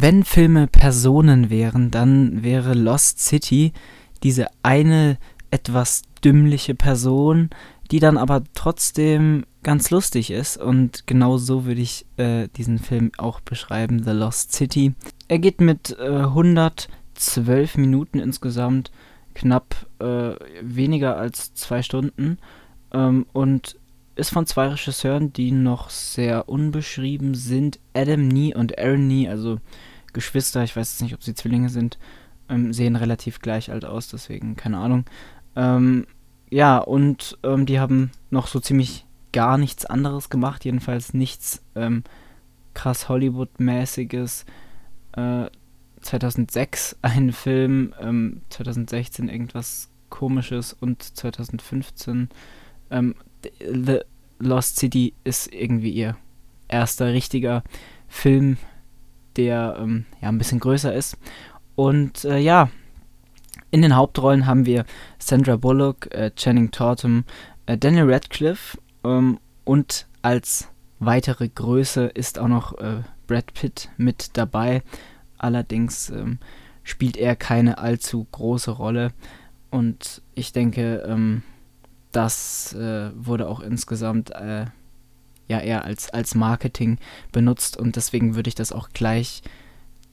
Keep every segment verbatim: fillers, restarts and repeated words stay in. wenn Filme Personen wären, dann wäre Lost City diese eine etwas dümmliche Person, die dann aber trotzdem ganz lustig ist. Und genau so würde ich äh, diesen Film auch beschreiben, The Lost City. Er geht mit äh, hundertzwölf Minuten insgesamt, knapp äh, weniger als zwei Stunden ähm, und ist von zwei Regisseuren, die noch sehr unbeschrieben sind, Adam Nee und Aaron Nee, also Geschwister, ich weiß jetzt nicht, ob sie Zwillinge sind, ähm, sehen relativ gleich alt aus, deswegen keine Ahnung. Ähm, ja, und ähm, die haben noch so ziemlich gar nichts anderes gemacht, jedenfalls nichts ähm, krass Hollywood-mäßiges. äh, zweitausendsechs ein Film, ähm, zweitausendsechzehn irgendwas Komisches und zweitausendfünfzehn ähm, The Lost City ist irgendwie ihr erster richtiger Film, der ähm, ja ein bisschen größer ist. Und äh, ja, in den Hauptrollen haben wir Sandra Bullock, äh, Channing Tatum, äh, Daniel Radcliffe ähm, und als weitere Größe ist auch noch äh, Brad Pitt mit dabei. Allerdings ähm, spielt er keine allzu große Rolle und ich denke, ähm, das äh, wurde auch insgesamt äh, ja eher als, als Marketing benutzt und deswegen würde ich das auch gleich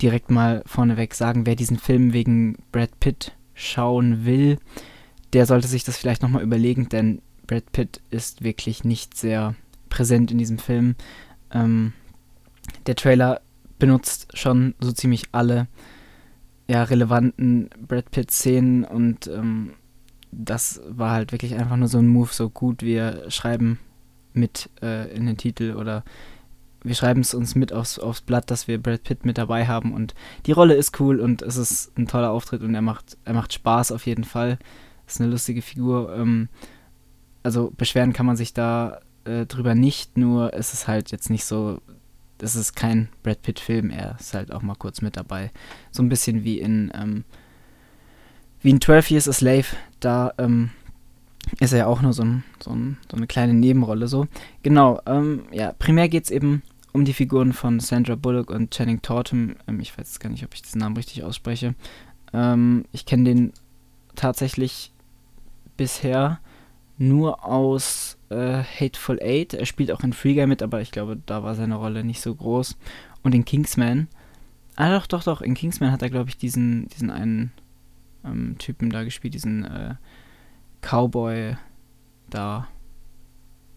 direkt mal vorneweg sagen. Wer diesen Film wegen Brad Pitt schauen will, der sollte sich das vielleicht nochmal überlegen, denn Brad Pitt ist wirklich nicht sehr präsent in diesem Film. Ähm, der Trailer benutzt schon so ziemlich alle ja, relevanten Brad Pitt-Szenen und ähm, das war halt wirklich einfach nur so ein Move, so gut, wir schreiben mit äh, in den Titel oder wir schreiben es uns mit aufs, aufs Blatt, dass wir Brad Pitt mit dabei haben und die Rolle ist cool und es ist ein toller Auftritt und er macht, er macht Spaß auf jeden Fall, ist eine lustige Figur, ähm, also beschweren kann man sich da äh, drüber nicht, nur es ist halt jetzt nicht so. Das ist kein Brad Pitt-Film, er ist halt auch mal kurz mit dabei. So ein bisschen wie in ähm, wie in twelve Years a Slave, da ähm, ist er ja auch nur so, ein, so, ein, so eine kleine Nebenrolle. So. Genau, ähm, ja, primär geht es eben um die Figuren von Sandra Bullock und Channing Tatum. Ähm, ich weiß gar nicht, ob ich diesen Namen richtig ausspreche. Ähm, ich kenne den tatsächlich bisher nur aus Uh, Hateful Eight. Er spielt auch in Free Guy mit, aber ich glaube, da war seine Rolle nicht so groß. Und in Kingsman. Ah, doch, doch, doch. In Kingsman hat er, glaube ich, diesen, diesen einen ähm, Typen da gespielt, diesen äh, Cowboy da.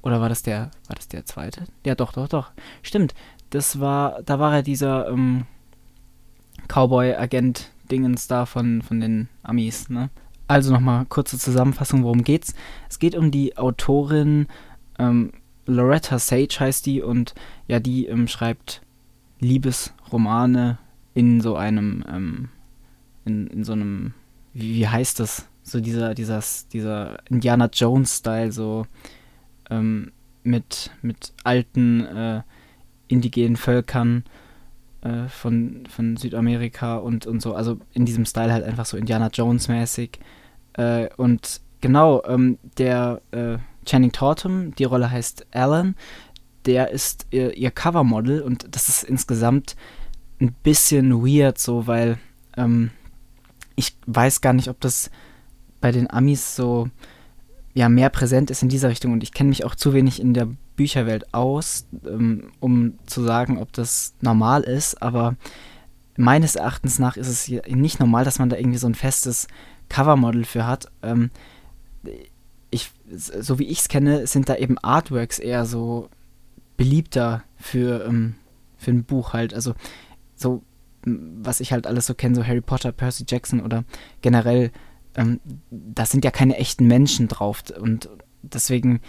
Oder war das der, war das der zweite? Ja, doch, doch, doch. Stimmt. Das war, da war er dieser ähm, Cowboy-Agent-Dingens da von, von den Amis, ne? Also nochmal kurze Zusammenfassung, worum geht's? Es geht um die Autorin, ähm, Loretta Sage heißt die und ja, die ähm, schreibt Liebesromane in so einem, ähm, in, in so einem, wie, wie heißt das? So dieser, dieser, dieser Indiana Jones-Style, so ähm, mit, mit alten äh, indigenen Völkern äh, von, von Südamerika und, und so, also in diesem Style halt einfach so Indiana Jones-mäßig. Äh, und genau, ähm, der äh, Channing Tatum, die Rolle heißt Alan, der ist ihr, ihr Covermodel und das ist insgesamt ein bisschen weird so, weil ähm, ich weiß gar nicht, ob das bei den Amis so ja mehr präsent ist in dieser Richtung und ich kenne mich auch zu wenig in der Bücherwelt aus, ähm, um zu sagen, ob das normal ist, aber meines Erachtens nach ist es nicht normal, dass man da irgendwie so ein festes Covermodel für hat. Ähm, ich, so wie ich es kenne, sind da eben Artworks eher so beliebter für, ähm, für ein Buch halt. Also so, was ich halt alles so kenne, so Harry Potter, Percy Jackson oder generell, ähm, da sind ja keine echten Menschen drauf. Und deswegen,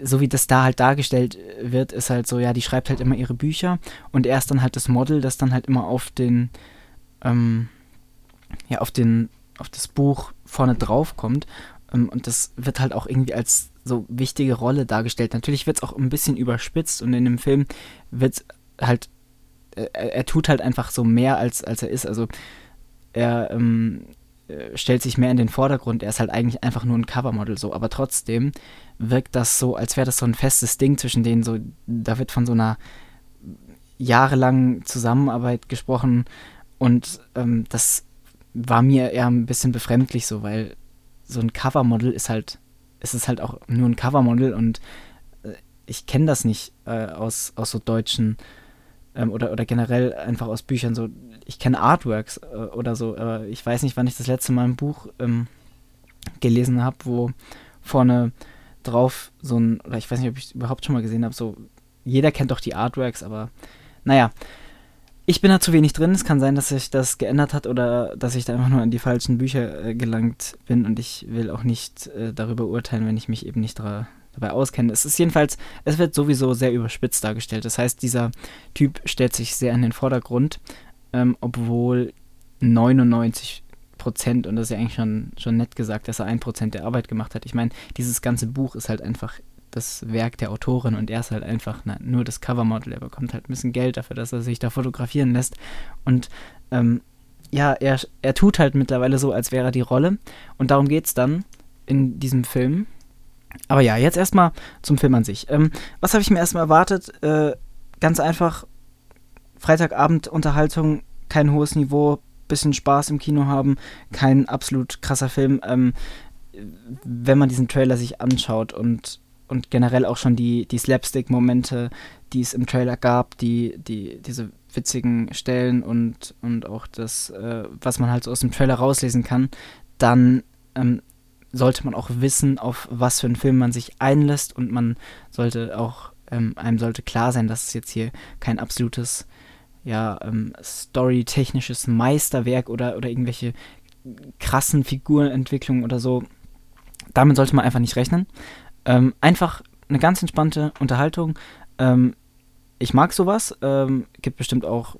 so wie das da halt dargestellt wird, ist halt so, ja, die schreibt halt immer ihre Bücher und er ist dann halt das Model, das dann halt immer auf den, ähm, ja, auf den auf das Buch vorne drauf kommt ähm, und das wird halt auch irgendwie als so wichtige Rolle dargestellt. Natürlich wird es auch ein bisschen überspitzt und in dem Film wird halt, äh, er tut halt einfach so mehr als, als er ist, also er ähm, stellt sich mehr in den Vordergrund, er ist halt eigentlich einfach nur ein Covermodel so, aber trotzdem wirkt das so, als wäre das so ein festes Ding zwischen denen so, da wird von so einer jahrelang Zusammenarbeit gesprochen und ähm, das war mir eher ein bisschen befremdlich so, weil so ein Covermodel ist halt, es ist halt auch nur ein Covermodel und äh, ich kenne das nicht äh, aus, aus so deutschen ähm, oder, oder generell einfach aus Büchern so, ich kenne Artworks äh, oder so, äh, ich weiß nicht, wann ich das letzte Mal ein Buch ähm, gelesen habe, wo vorne drauf so ein, oder ich weiß nicht, ob ich es überhaupt schon mal gesehen habe, so, jeder kennt doch die Artworks, aber naja, ich bin da zu wenig drin, es kann sein, dass sich das geändert hat oder dass ich da einfach nur an die falschen Bücher äh, gelangt bin und ich will auch nicht äh, darüber urteilen, wenn ich mich eben nicht dra- dabei auskenne. Es ist jedenfalls, es wird sowieso sehr überspitzt dargestellt, das heißt, dieser Typ stellt sich sehr in den Vordergrund, ähm, obwohl neunundneunzig Prozent, und das ist ja eigentlich schon, schon nett gesagt, dass er ein Prozent der Arbeit gemacht hat. Ich meine, dieses ganze Buch ist halt einfach das Werk der Autorin und er ist halt einfach na, nur das Covermodel. Er bekommt halt ein bisschen Geld dafür, dass er sich da fotografieren lässt. Und ähm, ja, er, er tut halt mittlerweile so, als wäre er die Rolle. Und darum geht's dann in diesem Film. Aber ja, jetzt erstmal zum Film an sich. Ähm, was habe ich mir erstmal erwartet? Äh, ganz einfach, Freitagabend Unterhaltung, kein hohes Niveau, bisschen Spaß im Kino haben, kein absolut krasser Film. Ähm, wenn man diesen Trailer sich anschaut und, und generell auch schon die, die Slapstick-Momente, die es im Trailer gab, die, die diese witzigen Stellen und, und auch das, äh, was man halt so aus dem Trailer rauslesen kann, dann ähm, sollte man auch wissen, auf was für einen Film man sich einlässt und man sollte auch, ähm, einem sollte klar sein, dass es jetzt hier kein absolutes ja, ähm, storytechnisches Meisterwerk oder, oder irgendwelche krassen Figurenentwicklungen oder so. Damit sollte man einfach nicht rechnen. Ähm, einfach eine ganz entspannte Unterhaltung. Ähm, ich mag sowas. Ähm, gibt bestimmt auch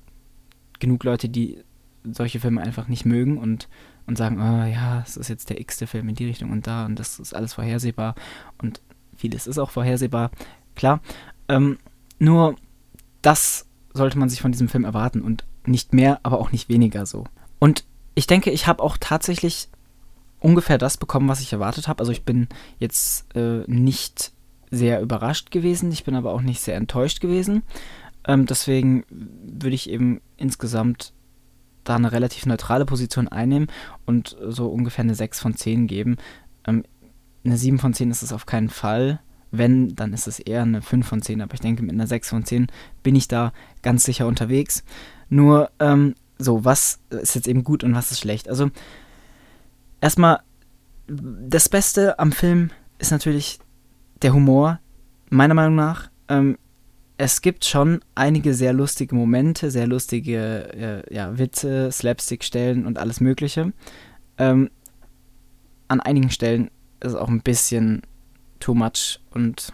genug Leute, die solche Filme einfach nicht mögen und, und sagen, oh, ja, es ist jetzt der x-te Film in die Richtung und da und das ist alles vorhersehbar und vieles ist auch vorhersehbar. Klar. Ähm, nur das sollte man sich von diesem Film erwarten und nicht mehr, aber auch nicht weniger so. Und ich denke, ich habe auch tatsächlich ungefähr das bekommen, was ich erwartet habe. Also ich bin jetzt äh, nicht sehr überrascht gewesen, ich bin aber auch nicht sehr enttäuscht gewesen. Ähm, deswegen würde ich eben insgesamt da eine relativ neutrale Position einnehmen und so ungefähr eine sechs von zehn geben. Ähm, eine sieben von zehn ist es auf keinen Fall. Wenn, dann ist es eher eine fünf von zehn, aber ich denke, mit einer sechs von zehn bin ich da ganz sicher unterwegs. Nur, ähm, so, was ist jetzt eben gut und was ist schlecht? Also, erstmal, das Beste am Film ist natürlich der Humor, meiner Meinung nach. Ähm, es gibt schon einige sehr lustige Momente, sehr lustige äh, ja, Witze, Slapstick-Stellen und alles Mögliche. Ähm, an einigen Stellen ist es auch ein bisschen too much und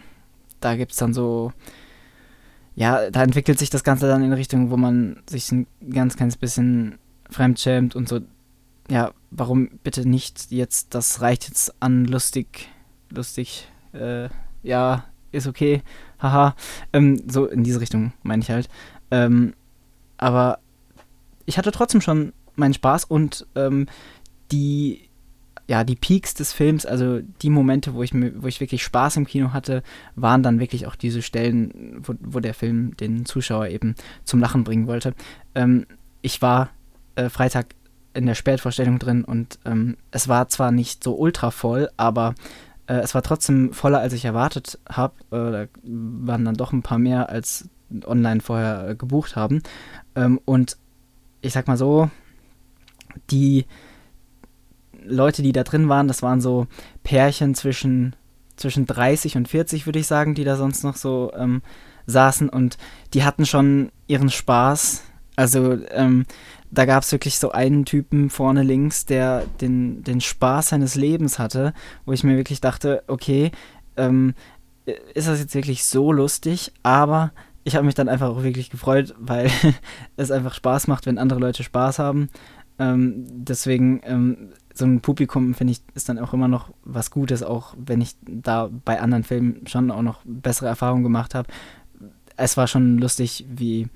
da gibt's dann so, ja, da entwickelt sich das Ganze dann in Richtung, wo man sich ein ganz kleines bisschen fremdschämt und so, ja, warum bitte nicht jetzt, das reicht jetzt an lustig, lustig, äh, ja, ist okay, haha, ähm, so in diese Richtung meine ich halt, ähm, aber ich hatte trotzdem schon meinen Spaß und ähm, die Ja, die Peaks des Films, also die Momente, wo ich mir, wo ich wirklich Spaß im Kino hatte, waren dann wirklich auch diese Stellen, wo, wo der Film den Zuschauer eben zum Lachen bringen wollte. Ähm, ich war äh, Freitag in der Spätvorstellung drin und ähm, es war zwar nicht so ultra voll, aber äh, es war trotzdem voller, als ich erwartet habe. Äh, da waren dann doch ein paar mehr, als online vorher äh, gebucht haben. Ähm, und ich sag mal so, die Leute, die da drin waren, das waren so Pärchen zwischen, zwischen dreißig und vierzig, würde ich sagen, die da sonst noch so ähm, saßen und die hatten schon ihren Spaß. Also ähm, da gab es wirklich so einen Typen vorne links, der den, den Spaß seines Lebens hatte, wo ich mir wirklich dachte, okay, ähm, ist das jetzt wirklich so lustig, aber ich habe mich dann einfach auch wirklich gefreut, weil es einfach Spaß macht, wenn andere Leute Spaß haben. Ähm, deswegen ähm, so ein Publikum, finde ich, ist dann auch immer noch was Gutes, auch wenn ich da bei anderen Filmen schon auch noch bessere Erfahrungen gemacht habe. Es war schon lustig, wie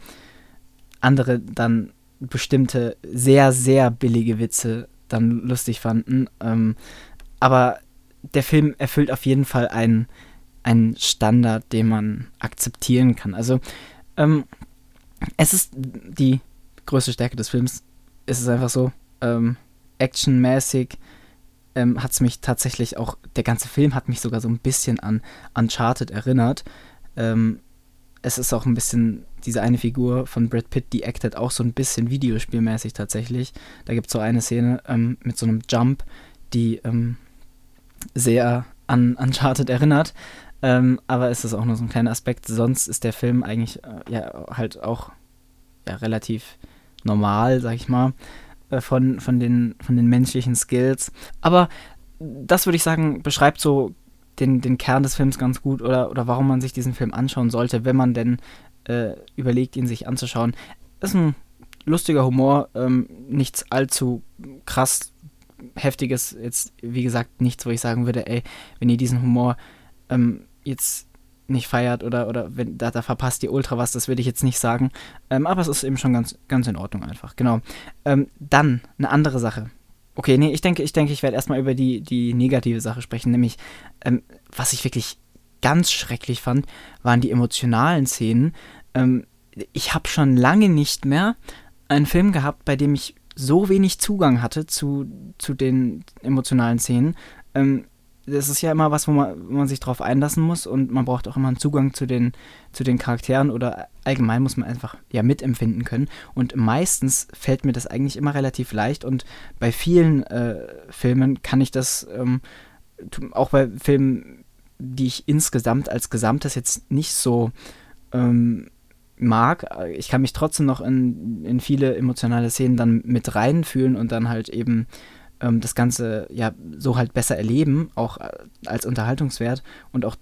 andere dann bestimmte sehr, sehr billige Witze dann lustig fanden. Ähm, aber der Film erfüllt auf jeden Fall einen, einen Standard, den man akzeptieren kann. Also ähm, es ist die größte Stärke des Films. Es ist einfach so, ähm, actionmäßig ähm, hat es mich tatsächlich auch, der ganze Film hat mich sogar so ein bisschen an Uncharted erinnert. Ähm, es ist auch ein bisschen, diese eine Figur von Brad Pitt, die actet auch so ein bisschen videospielmäßig tatsächlich. Da gibt es so eine Szene ähm, mit so einem Jump, die ähm, sehr an Uncharted erinnert. Ähm, aber es ist auch nur so ein kleiner Aspekt. Sonst ist der Film eigentlich äh, ja halt auch ja, relativ normal, sag ich mal, äh, von, von, den, von den menschlichen Skills. Aber das würde ich sagen, beschreibt so den, den Kern des Films ganz gut oder, oder warum man sich diesen Film anschauen sollte, wenn man denn äh, überlegt, ihn sich anzuschauen. Ist ein lustiger Humor, ähm, nichts allzu krass Heftiges. Jetzt, wie gesagt, nichts, wo ich sagen würde, ey, wenn ihr diesen Humor ähm, jetzt nicht feiert oder, oder wenn, da, da verpasst ihr ultra was, das würde ich jetzt nicht sagen. Ähm, aber es ist eben schon ganz, ganz in Ordnung einfach, genau. Ähm, dann eine andere Sache. Okay, nee, ich denke, ich denke, ich werde erstmal über die, die negative Sache sprechen, nämlich, ähm, was ich wirklich ganz schrecklich fand, waren die emotionalen Szenen. Ähm, ich habe schon lange nicht mehr einen Film gehabt, bei dem ich so wenig Zugang hatte zu, zu den emotionalen Szenen. Ähm, Das ist ja immer was, wo man, wo man sich drauf einlassen muss und man braucht auch immer einen Zugang zu den, zu den Charakteren oder allgemein muss man einfach ja mitempfinden können. Und meistens fällt mir das eigentlich immer relativ leicht und bei vielen äh, Filmen kann ich das, ähm, auch bei Filmen, die ich insgesamt als Gesamtes jetzt nicht so ähm, mag, ich kann mich trotzdem noch in, in viele emotionale Szenen dann mit reinfühlen und dann halt eben das Ganze ja so halt besser erleben, auch als Unterhaltungswert und auch,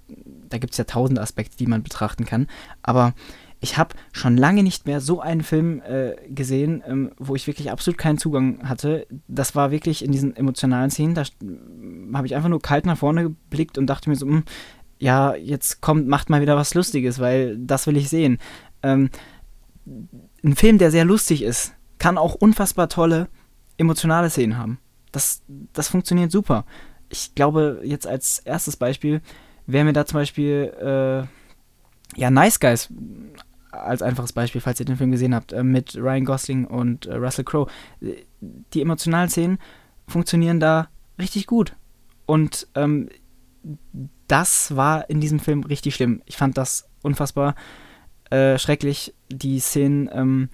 da gibt es ja tausende Aspekte, die man betrachten kann, aber ich habe schon lange nicht mehr so einen Film äh, gesehen, ähm, wo ich wirklich absolut keinen Zugang hatte. Das war wirklich in diesen emotionalen Szenen, da habe ich einfach nur kalt nach vorne geblickt und dachte mir so, mh, ja, jetzt kommt, macht mal wieder was Lustiges, weil das will ich sehen. Ähm, ein Film, der sehr lustig ist, kann auch unfassbar tolle emotionale Szenen haben. Das, das funktioniert super. Ich glaube, jetzt als erstes Beispiel wäre mir da zum Beispiel äh, ja, Nice Guys als einfaches Beispiel, falls ihr den Film gesehen habt, äh, mit Ryan Gosling und äh, Russell Crowe. Die emotionalen Szenen funktionieren da richtig gut. Und ähm, das war in diesem Film richtig schlimm. Ich fand das unfassbar äh, schrecklich. Die Szenen ähm,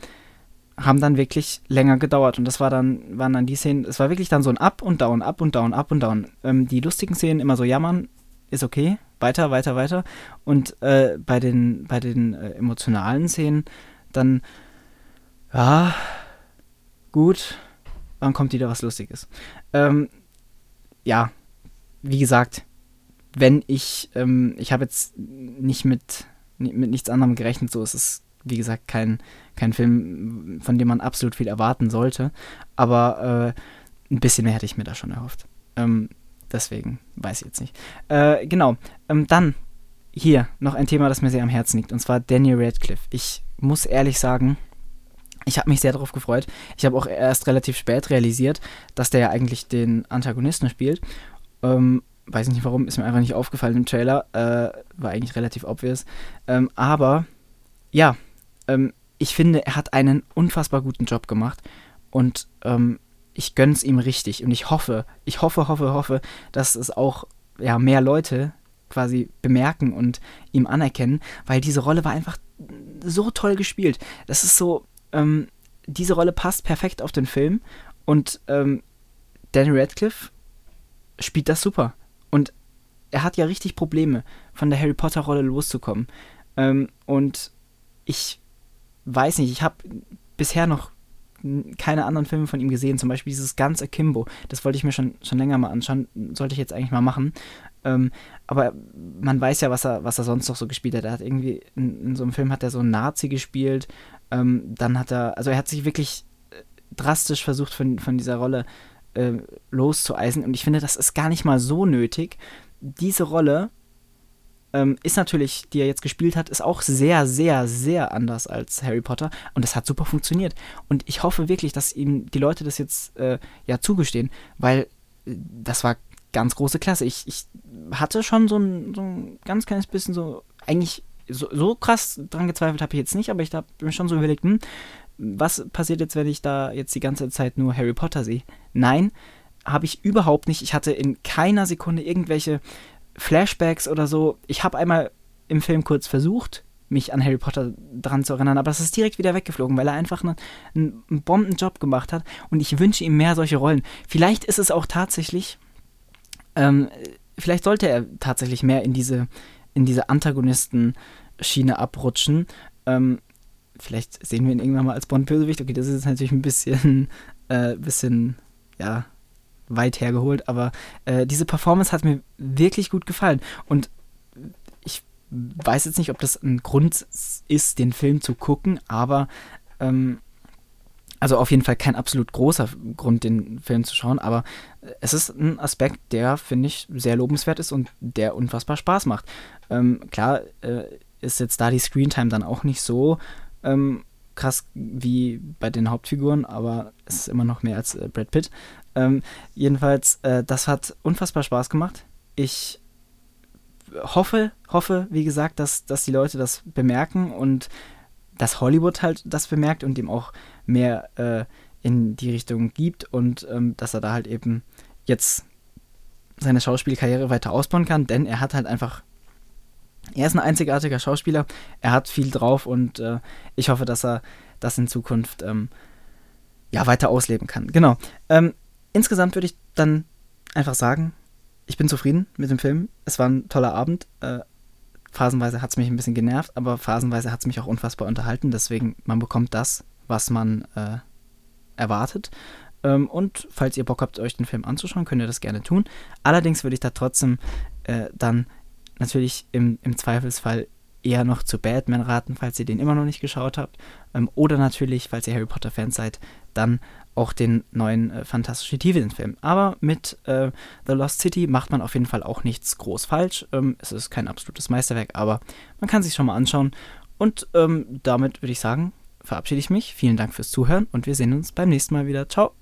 haben dann wirklich länger gedauert und das war dann, waren dann die Szenen, es war wirklich dann so ein Up und Down, Up und Down, Up und Down. Ähm, die lustigen Szenen immer so, ja Mann, ist okay, weiter, weiter, weiter und äh, bei den, bei den äh, emotionalen Szenen dann, ja, gut, dann kommt wieder was Lustiges. Ähm, ja, wie gesagt, wenn ich, ähm, ich habe jetzt nicht mit, mit nichts anderem gerechnet, so ist es, wie gesagt, kein, kein Film, von dem man absolut viel erwarten sollte. Aber äh, ein bisschen mehr hätte ich mir da schon erhofft. Ähm, deswegen weiß ich jetzt nicht. Äh, genau, ähm, dann hier noch ein Thema, das mir sehr am Herzen liegt. Und zwar Daniel Radcliffe. Ich muss ehrlich sagen, ich habe mich sehr darauf gefreut. Ich habe auch erst relativ spät realisiert, dass der ja eigentlich den Antagonisten spielt. Ähm, weiß nicht warum, ist mir einfach nicht aufgefallen im Trailer. Äh, war eigentlich relativ obvious. Ähm, aber, ja, ich finde, er hat einen unfassbar guten Job gemacht und ähm, ich gönn's ihm richtig und ich hoffe, ich hoffe, hoffe, hoffe, dass es auch ja, mehr Leute quasi bemerken und ihm anerkennen, weil diese Rolle war einfach so toll gespielt. Das ist so, ähm, diese Rolle passt perfekt auf den Film und ähm, Daniel Radcliffe spielt das super und er hat ja richtig Probleme, von der Harry Potter Rolle loszukommen ähm, und ich weiß nicht, ich habe bisher noch keine anderen Filme von ihm gesehen, zum Beispiel dieses ganze Akimbo, das wollte ich mir schon, schon länger mal anschauen, sollte ich jetzt eigentlich mal machen, ähm, aber man weiß ja, was er, was er sonst noch so gespielt hat, er hat irgendwie, in, in so einem Film hat er so einen Nazi gespielt, ähm, dann hat er, also er hat sich wirklich drastisch versucht von, von dieser Rolle äh, loszueisen und ich finde, das ist gar nicht mal so nötig, diese Rolle Ähm, ist natürlich, die er jetzt gespielt hat, ist auch sehr, sehr, sehr anders als Harry Potter und das hat super funktioniert und ich hoffe wirklich, dass ihm die Leute das jetzt äh, ja zugestehen, weil das war ganz große Klasse. Ich, ich hatte schon so ein, so ein ganz kleines bisschen so, eigentlich so, so krass dran gezweifelt habe ich jetzt nicht, aber ich habe mir schon so überlegt, hm, was passiert jetzt, wenn ich da jetzt die ganze Zeit nur Harry Potter sehe? Nein, habe ich überhaupt nicht. Ich hatte in keiner Sekunde irgendwelche Flashbacks oder so. Ich habe einmal im Film kurz versucht, mich an Harry Potter dran zu erinnern, aber es ist direkt wieder weggeflogen, weil er einfach einen, einen Bombenjob gemacht hat und ich wünsche ihm mehr solche Rollen. Vielleicht ist es auch tatsächlich, ähm, vielleicht sollte er tatsächlich mehr in diese, in diese Antagonisten-Schiene abrutschen. Ähm, vielleicht sehen wir ihn irgendwann mal als Bond-Bösewicht. Okay, das ist jetzt natürlich ein bisschen, äh, bisschen, ja, weit hergeholt, aber äh, diese Performance hat mir wirklich gut gefallen und weiß jetzt nicht, ob das ein Grund ist, den Film zu gucken, aber ähm, also auf jeden Fall kein absolut großer Grund, den Film zu schauen, aber es ist ein Aspekt, der, finde ich, sehr lobenswert ist und der unfassbar Spaß macht. Ähm, klar äh, ist jetzt da die Screentime dann auch nicht so ähm, krass wie bei den Hauptfiguren, aber es ist immer noch mehr als äh, Brad Pitt. Ähm, jedenfalls, äh, das hat unfassbar Spaß gemacht. Ich hoffe, hoffe, wie gesagt, dass, dass die Leute das bemerken und dass Hollywood halt das bemerkt und ihm auch mehr äh, in die Richtung gibt und ähm, dass er da halt eben jetzt seine Schauspielkarriere weiter ausbauen kann, denn er hat halt einfach, er ist ein einzigartiger Schauspieler, er hat viel drauf und äh, ich hoffe, dass er das in Zukunft ähm, ja weiter ausleben kann. Genau. Ähm, insgesamt würde ich dann einfach sagen, ich bin zufrieden mit dem Film. Es war ein toller Abend. Äh, phasenweise hat es mich ein bisschen genervt, aber phasenweise hat es mich auch unfassbar unterhalten. Deswegen, man bekommt das, was man äh, erwartet. Ähm, und falls ihr Bock habt, euch den Film anzuschauen, könnt ihr das gerne tun. Allerdings würde ich da trotzdem äh, dann natürlich im, im Zweifelsfall eher noch zu Batman raten, falls ihr den immer noch nicht geschaut habt. Ähm, oder natürlich, falls ihr Harry Potter-Fans seid, dann auch den neuen äh, Fantastische Tierwesen-Film. Aber mit äh, The Lost City macht man auf jeden Fall auch nichts groß falsch. Ähm, es ist kein absolutes Meisterwerk, aber man kann sich schon mal anschauen. Und ähm, damit würde ich sagen, verabschiede ich mich. Vielen Dank fürs Zuhören und wir sehen uns beim nächsten Mal wieder. Ciao!